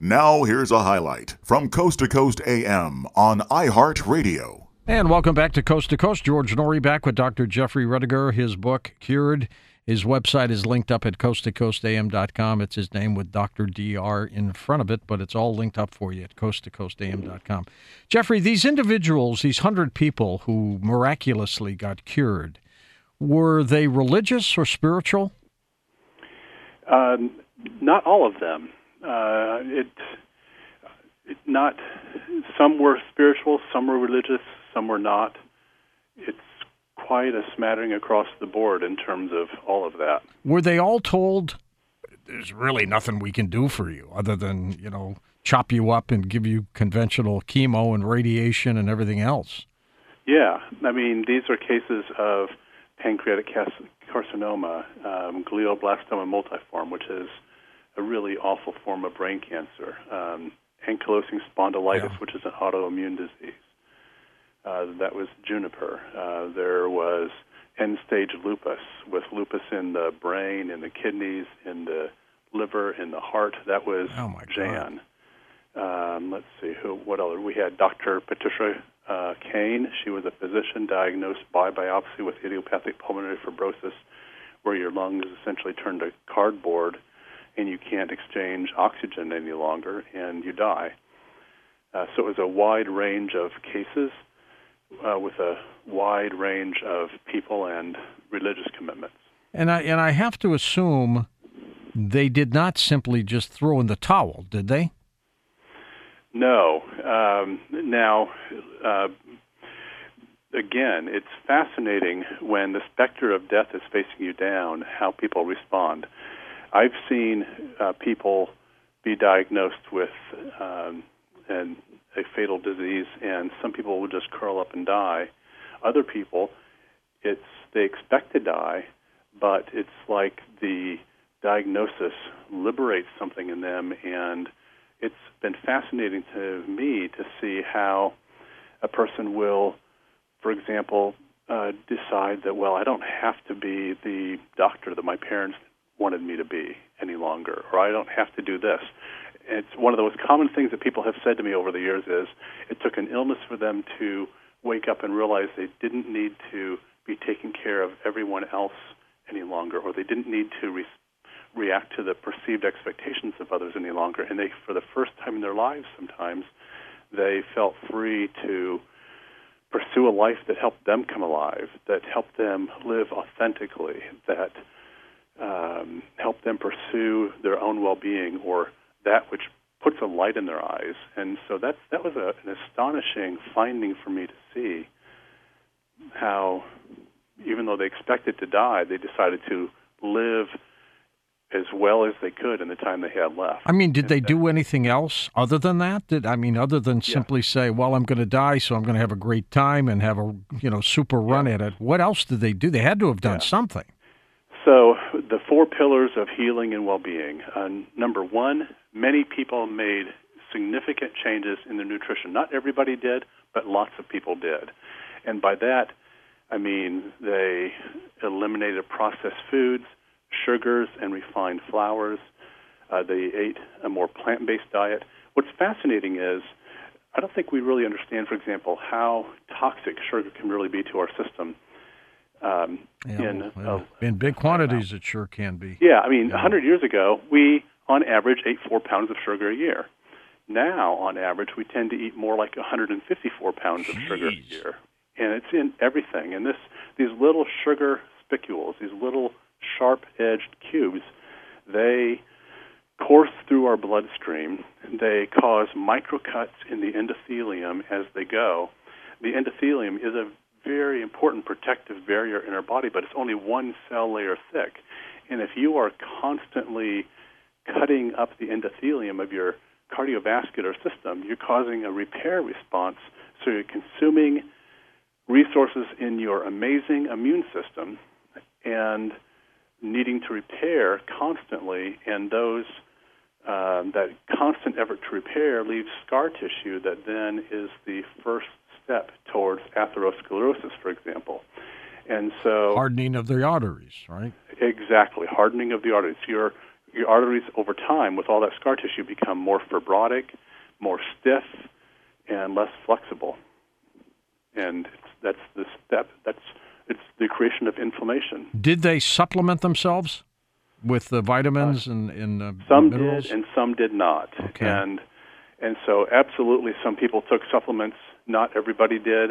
Now here's a highlight from Coast to Coast AM on iHeartRadio. And welcome back to Coast. George Noory back with Dr. Jeffrey Rediger. His book, Cured. His website is linked up at coasttocoastam.com. It's his name with Dr. DR in front of it, but it's all linked up for you at coasttocoastam.com. Jeffrey, these individuals, these 100 people who miraculously got cured, were they religious or spiritual? Not all of them. Some were spiritual, some were religious, some were not. It's quite a smattering across the board in terms of all of that. Were they all told, there's really nothing we can do for you other than, you know, chop you up and give you conventional chemo and radiation and everything else? Yeah. I mean, these are cases of pancreatic carcinoma, glioblastoma multiforme, which is a really awful form of brain cancer, ankylosing spondylitis, which is an autoimmune disease. That was juniper. There was end-stage lupus, with lupus in the brain, in the kidneys, in the liver, in the heart. That was Jan. Let's see, what else? We had Dr. Patricia Kane. She was a physician diagnosed by biopsy with idiopathic pulmonary fibrosis, where your lungs essentially turn to cardboard and you can't exchange oxygen any longer and you die. So it was a wide range of cases. With a wide range of people and religious commitments. And I have to assume they did not simply just throw in the towel, did they? No. Again, it's fascinating when the specter of death is facing you down, how people respond. I've seen people be diagnosed with a fatal disease, and some people will just curl up and die. Other people, they expect to die, but it's like the diagnosis liberates something in them, and it's been fascinating to me to see how a person will, for example, decide that, well, I don't have to be the doctor that my parents wanted me to be any longer, or I don't have to do this. It's one of the most common things that people have said to me over the years is it took an illness for them to wake up and realize they didn't need to be taking care of everyone else any longer, or they didn't need to react to the perceived expectations of others any longer. And they, for the first time in their lives sometimes, they felt free to pursue a life that helped them come alive, that helped them live authentically, that helped them pursue their own well-being, or that which puts a light in their eyes. And so that was an astonishing finding for me to see how, even though they expected to die, they decided to live as well as they could in the time they had left. I mean, did they do anything else other than that? Other than simply say, well, I'm going to die, so I'm going to have a great time and have a super run at it. What else did they do? They had to have done something. So the four pillars of healing and well-being. Number one, many people made significant changes in their nutrition. Not everybody did, but lots of people did. And by that, I mean they eliminated processed foods, sugars, and refined flours. They ate a more plant-based diet. What's fascinating is I don't think we really understand, for example, how toxic sugar can really be to our system. In big quantities, it sure can be. 100 years ago, we, on average, ate 4 pounds of sugar a year. Now, on average, we tend to eat more like 154 pounds of sugar a year. And it's in everything. And these little sugar spicules, these little sharp-edged cubes, they course through our bloodstream. They cause microcuts in the endothelium as they go. The endothelium is a very important protective barrier in our body, but it's only one cell layer thick. And if you are constantly cutting up the endothelium of your cardiovascular system, you're causing a repair response, so you're consuming resources in your amazing immune system and needing to repair constantly, and that constant effort to repair leaves scar tissue that then is the first step towards atherosclerosis, for example. And so hardening of the arteries, right? Exactly, hardening of the arteries. Your your arteries over time with all that scar tissue become more fibrotic, more stiff, and less flexible. And that's the step. It's the creation of inflammation. Did they supplement themselves with the vitamins and some minerals? Some did and some did not. Okay. And so absolutely some people took supplements. Not everybody did.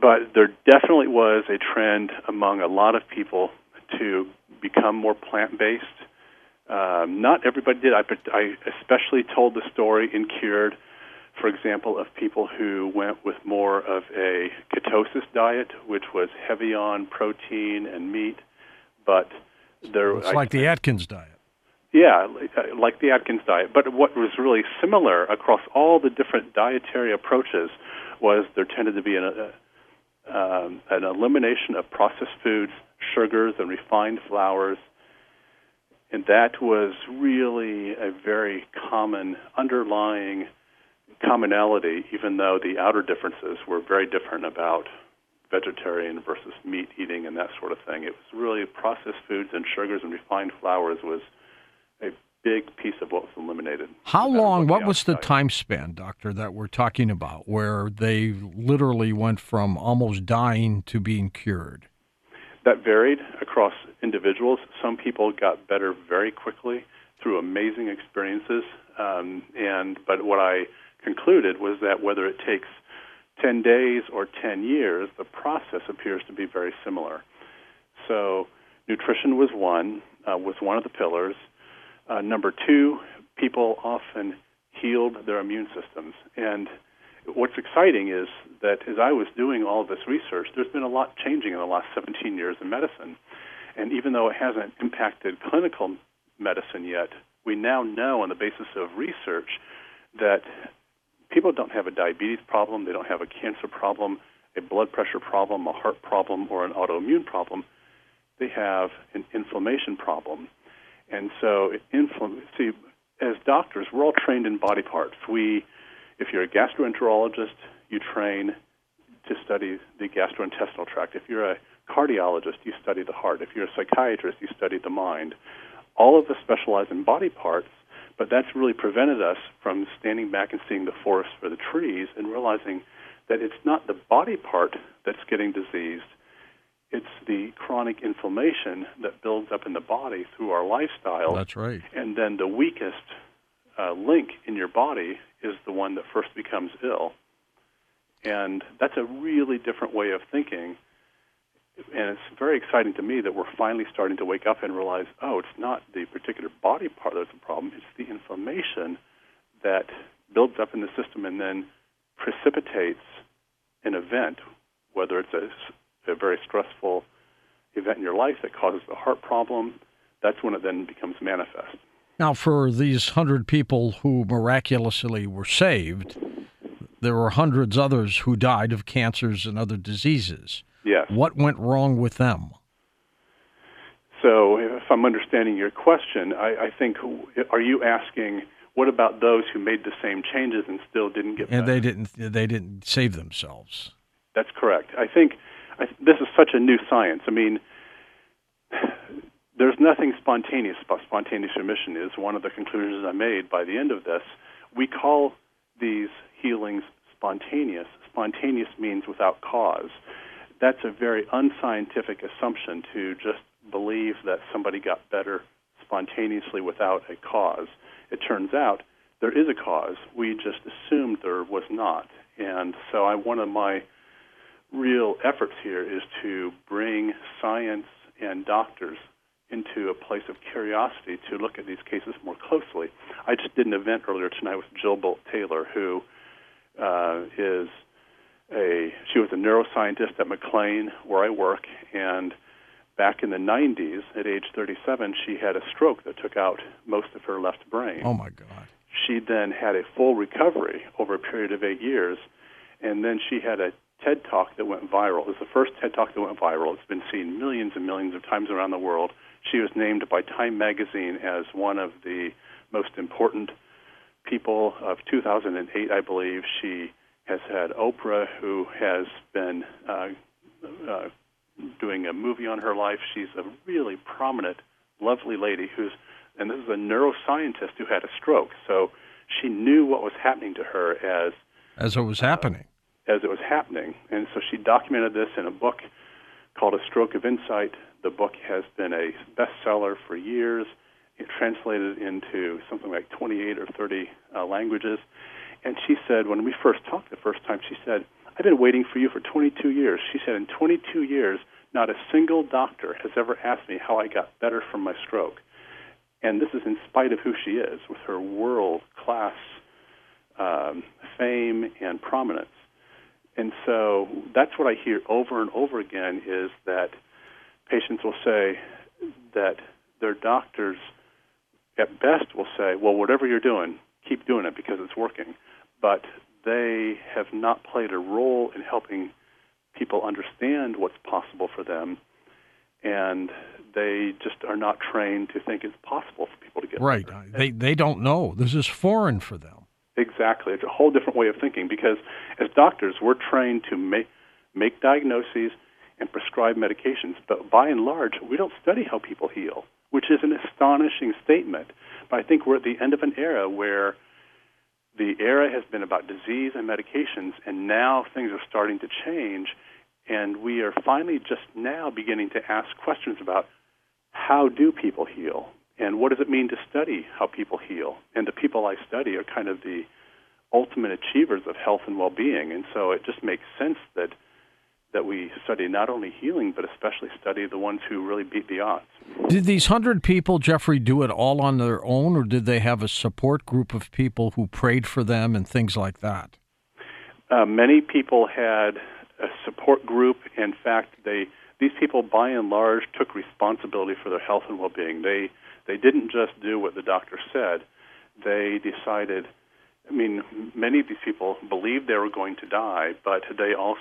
But there definitely was a trend among a lot of people to become more plant-based. Not everybody did. I especially told the story in Cured, for example, of people who went with more of a ketosis diet, which was heavy on protein and meat, but there... It's like the Atkins diet. Yeah, like the Atkins diet. But what was really similar across all the different dietary approaches was there tended to be an elimination of processed foods, sugars, and refined flours, and that was really a very common underlying commonality, even though the outer differences were very different about vegetarian versus meat eating and that sort of thing. It was really processed foods and sugars and refined flours was a big piece of what was eliminated. How long, what was the time span, Doctor, that we're talking about where they literally went from almost dying to being cured? That varied across individuals. Some people got better very quickly through amazing experiences, but what I concluded was that whether it takes 10 days or 10 years, the process appears to be very similar. So nutrition was one of the pillars. Number two, people often healed their immune systems. And what's exciting is that as I was doing all this research, there's been a lot changing in the last 17 years in medicine. And even though it hasn't impacted clinical medicine yet, we now know on the basis of research that people don't have a diabetes problem, they don't have a cancer problem, a blood pressure problem, a heart problem, or an autoimmune problem. They have an inflammation problem. And so, as doctors, we're all trained in body parts. If you're a gastroenterologist, you train to study the gastrointestinal tract. If you're a cardiologist, you study the heart. If you're a psychiatrist, you study the mind. All of us specialize in body parts, but that's really prevented us from standing back and seeing the forest for the trees and realizing that it's not the body part that's getting diseased. It's the chronic inflammation that builds up in the body through our lifestyle. That's right. And then the weakest link in your body is the one that first becomes ill. And that's a really different way of thinking. And it's very exciting to me that we're finally starting to wake up and realize, oh, it's not the particular body part that's the problem. It's the inflammation that builds up in the system and then precipitates an event, whether it's a very stressful event in your life that causes the heart problem. That's when it then becomes manifest. Now, for these 100 people who miraculously were saved, there were hundreds others who died of cancers and other diseases. Yes. What went wrong with them? So, if I'm understanding your question, I think, are you asking, what about those who made the same changes and still didn't get better? And they didn't save themselves. That's correct. I think this is such a new science. I mean, there's nothing spontaneous. Spontaneous remission is one of the conclusions I made by the end of this. We call these healings spontaneous. Spontaneous means without cause. That's a very unscientific assumption to just believe that somebody got better spontaneously without a cause. It turns out there is a cause. We just assumed there was not. And so one of my real efforts here is to bring science and doctors into a place of curiosity to look at these cases more closely. I just did an event earlier tonight with Jill Bolt Taylor, who she was a neuroscientist at McLean, where I work, and back in the 90s, at age 37, she had a stroke that took out most of her left brain. Oh, my God. She then had a full recovery over a period of 8 years, and then she had a TED Talk that went viral. It was the first TED Talk that went viral. It's been seen millions and millions of times around the world. She was named by Time Magazine as one of the most important people of 2008, I believe. She has had Oprah, who has been doing a movie on her life. She's a really prominent, lovely lady who's and this is a neuroscientist who had a stroke. So she knew what was happening to her as it was happening. And so she documented this in a book called A Stroke of Insight. The book has been a bestseller for years. It translated into something like 28 or 30 languages. And she said, when we first talked the first time, she said, I've been waiting for you for 22 years. She said, in 22 years, not a single doctor has ever asked me how I got better from my stroke. And this is in spite of who she is, with her world-class fame and prominence. And so that's what I hear over and over again, is that patients will say that their doctors at best will say, well, whatever you're doing, keep doing it because it's working. But they have not played a role in helping people understand what's possible for them, and they just are not trained to think it's possible for people to get right. Better. They don't know. This is foreign for them. Exactly. It's a whole different way of thinking, because as doctors, we're trained to make diagnoses and prescribe medications, but by and large, we don't study how people heal, which is an astonishing statement. But I think we're at the end of an era where the era has been about disease and medications, and now things are starting to change, and we are finally just now beginning to ask questions about how do people heal, and what does it mean to study how people heal? And the people I study are kind of the ultimate achievers of health and well-being, and so it just makes sense that we study not only healing, but especially study the ones who really beat the odds. Did these 100 people, Jeffrey, do it all on their own, or did they have a support group of people who prayed for them and things like that? Many people had a support group. In fact, these people, by and large, took responsibility for their health and well-being. They didn't just do what the doctor said. They decided... I mean, many of these people believed they were going to die, but they also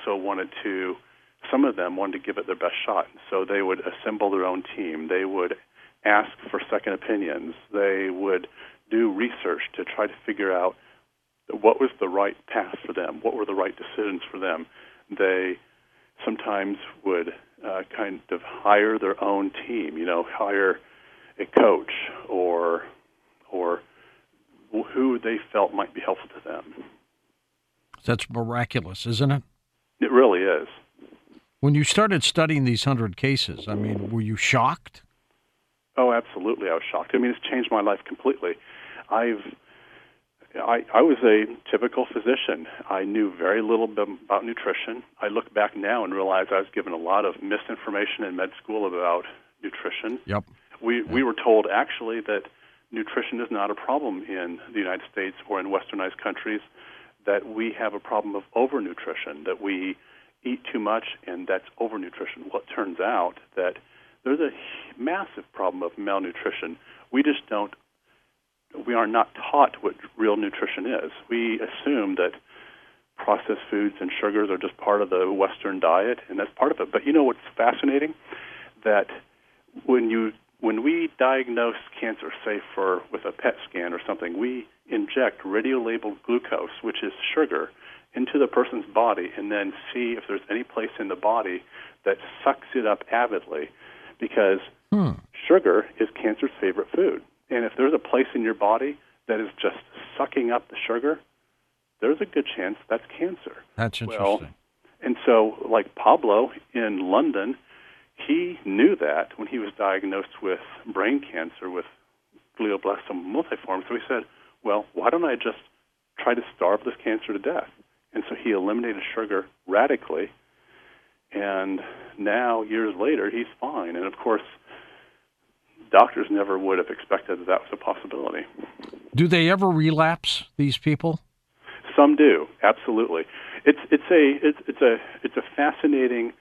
some of them wanted to give it their best shot. So they would assemble their own team. They would ask for second opinions. They would do research to try to figure out what was the right path for them, what were the right decisions for them. They sometimes would kind of hire their own team, hire a coach or who they felt might be helpful to them. That's miraculous, isn't it? It really is. When you started studying these 100 cases, I mean, were you shocked? Oh, absolutely, I was shocked. I mean, it's changed my life completely. I was a typical physician. I knew very little about nutrition. I look back now and realize I was given a lot of misinformation in med school about nutrition. Yep. We were told, actually, that nutrition is not a problem in the United States or in westernized countries, that we have a problem of overnutrition, that we eat too much, and that's overnutrition. Well, it turns out that there's a massive problem of malnutrition. We are not taught what real nutrition is. We assume that processed foods and sugars are just part of the Western diet, and that's part of it. But you know what's fascinating? That when we diagnose cancer, say with a PET scan or something, we inject radio-labeled glucose, which is sugar, into the person's body, and then see if there's any place in the body that sucks it up avidly, because sugar is cancer's favorite food. And if there's a place in your body that is just sucking up the sugar, there's a good chance that's cancer. That's interesting. Well, and so, like Pablo in London, he knew that when he was diagnosed with brain cancer, with glioblastoma multiforme. So he said, well, why don't I just try to starve this cancer to death? And so he eliminated sugar radically, and now, years later, he's fine. And, of course, doctors never would have expected that was a possibility. Do they ever relapse, these people? Some do, absolutely. It's a fascinating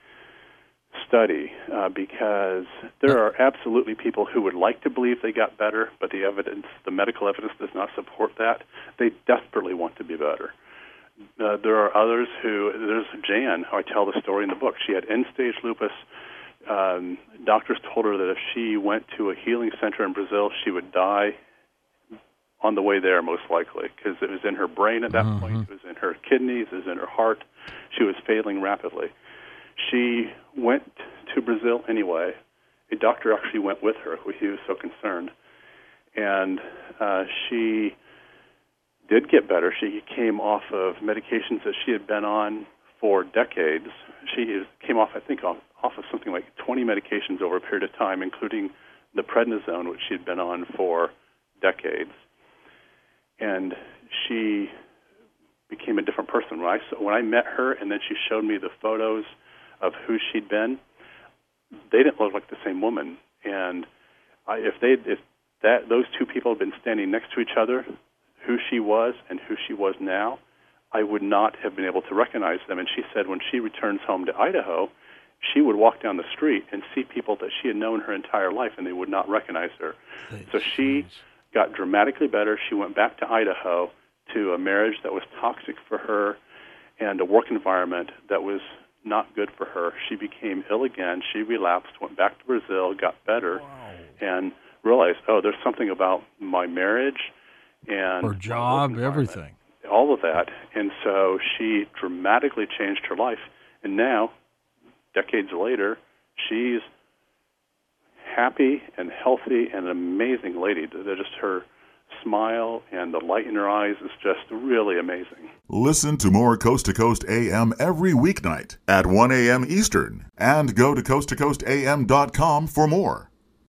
study because there are absolutely people who would like to believe they got better, but the medical evidence does not support that. They desperately want to be better. There are others there's Jan, who I tell the story in the book. She had end-stage lupus. Doctors told her that if she went to a healing center in Brazil, she would die on the way there, most likely, because it was in her brain at that point. It was in her kidneys. It was in her heart. She was failing rapidly. She went to Brazil anyway. A doctor actually went with her, who he was so concerned. and she did get better. She came off of medications that she had been on for decades. She came off, I think, off of something like 20 medications over a period of time, including the prednisone, which she had been on for decades. And she became a different person. When I met her and then she showed me the photos of who she'd been, they didn't look like the same woman. And if those two people had been standing next to each other, who she was and who she was now, I would not have been able to recognize them. And she said when she returns home to Idaho, she would walk down the street and see people that she had known her entire life, and they would not recognize her. So she got dramatically better. She went back to Idaho to a marriage that was toxic for her and a work environment that was not good for her. She became ill again. She relapsed, went back to Brazil, got better, and realized, there's something about my marriage and her job, everything, all of that. And so she dramatically changed her life. And now, decades later, she's happy and healthy and an amazing lady. Just her smile and the light in her eyes is just really amazing. Listen to more Coast to Coast AM every weeknight at 1 a.m. Eastern and go to coasttocoastam.com for more.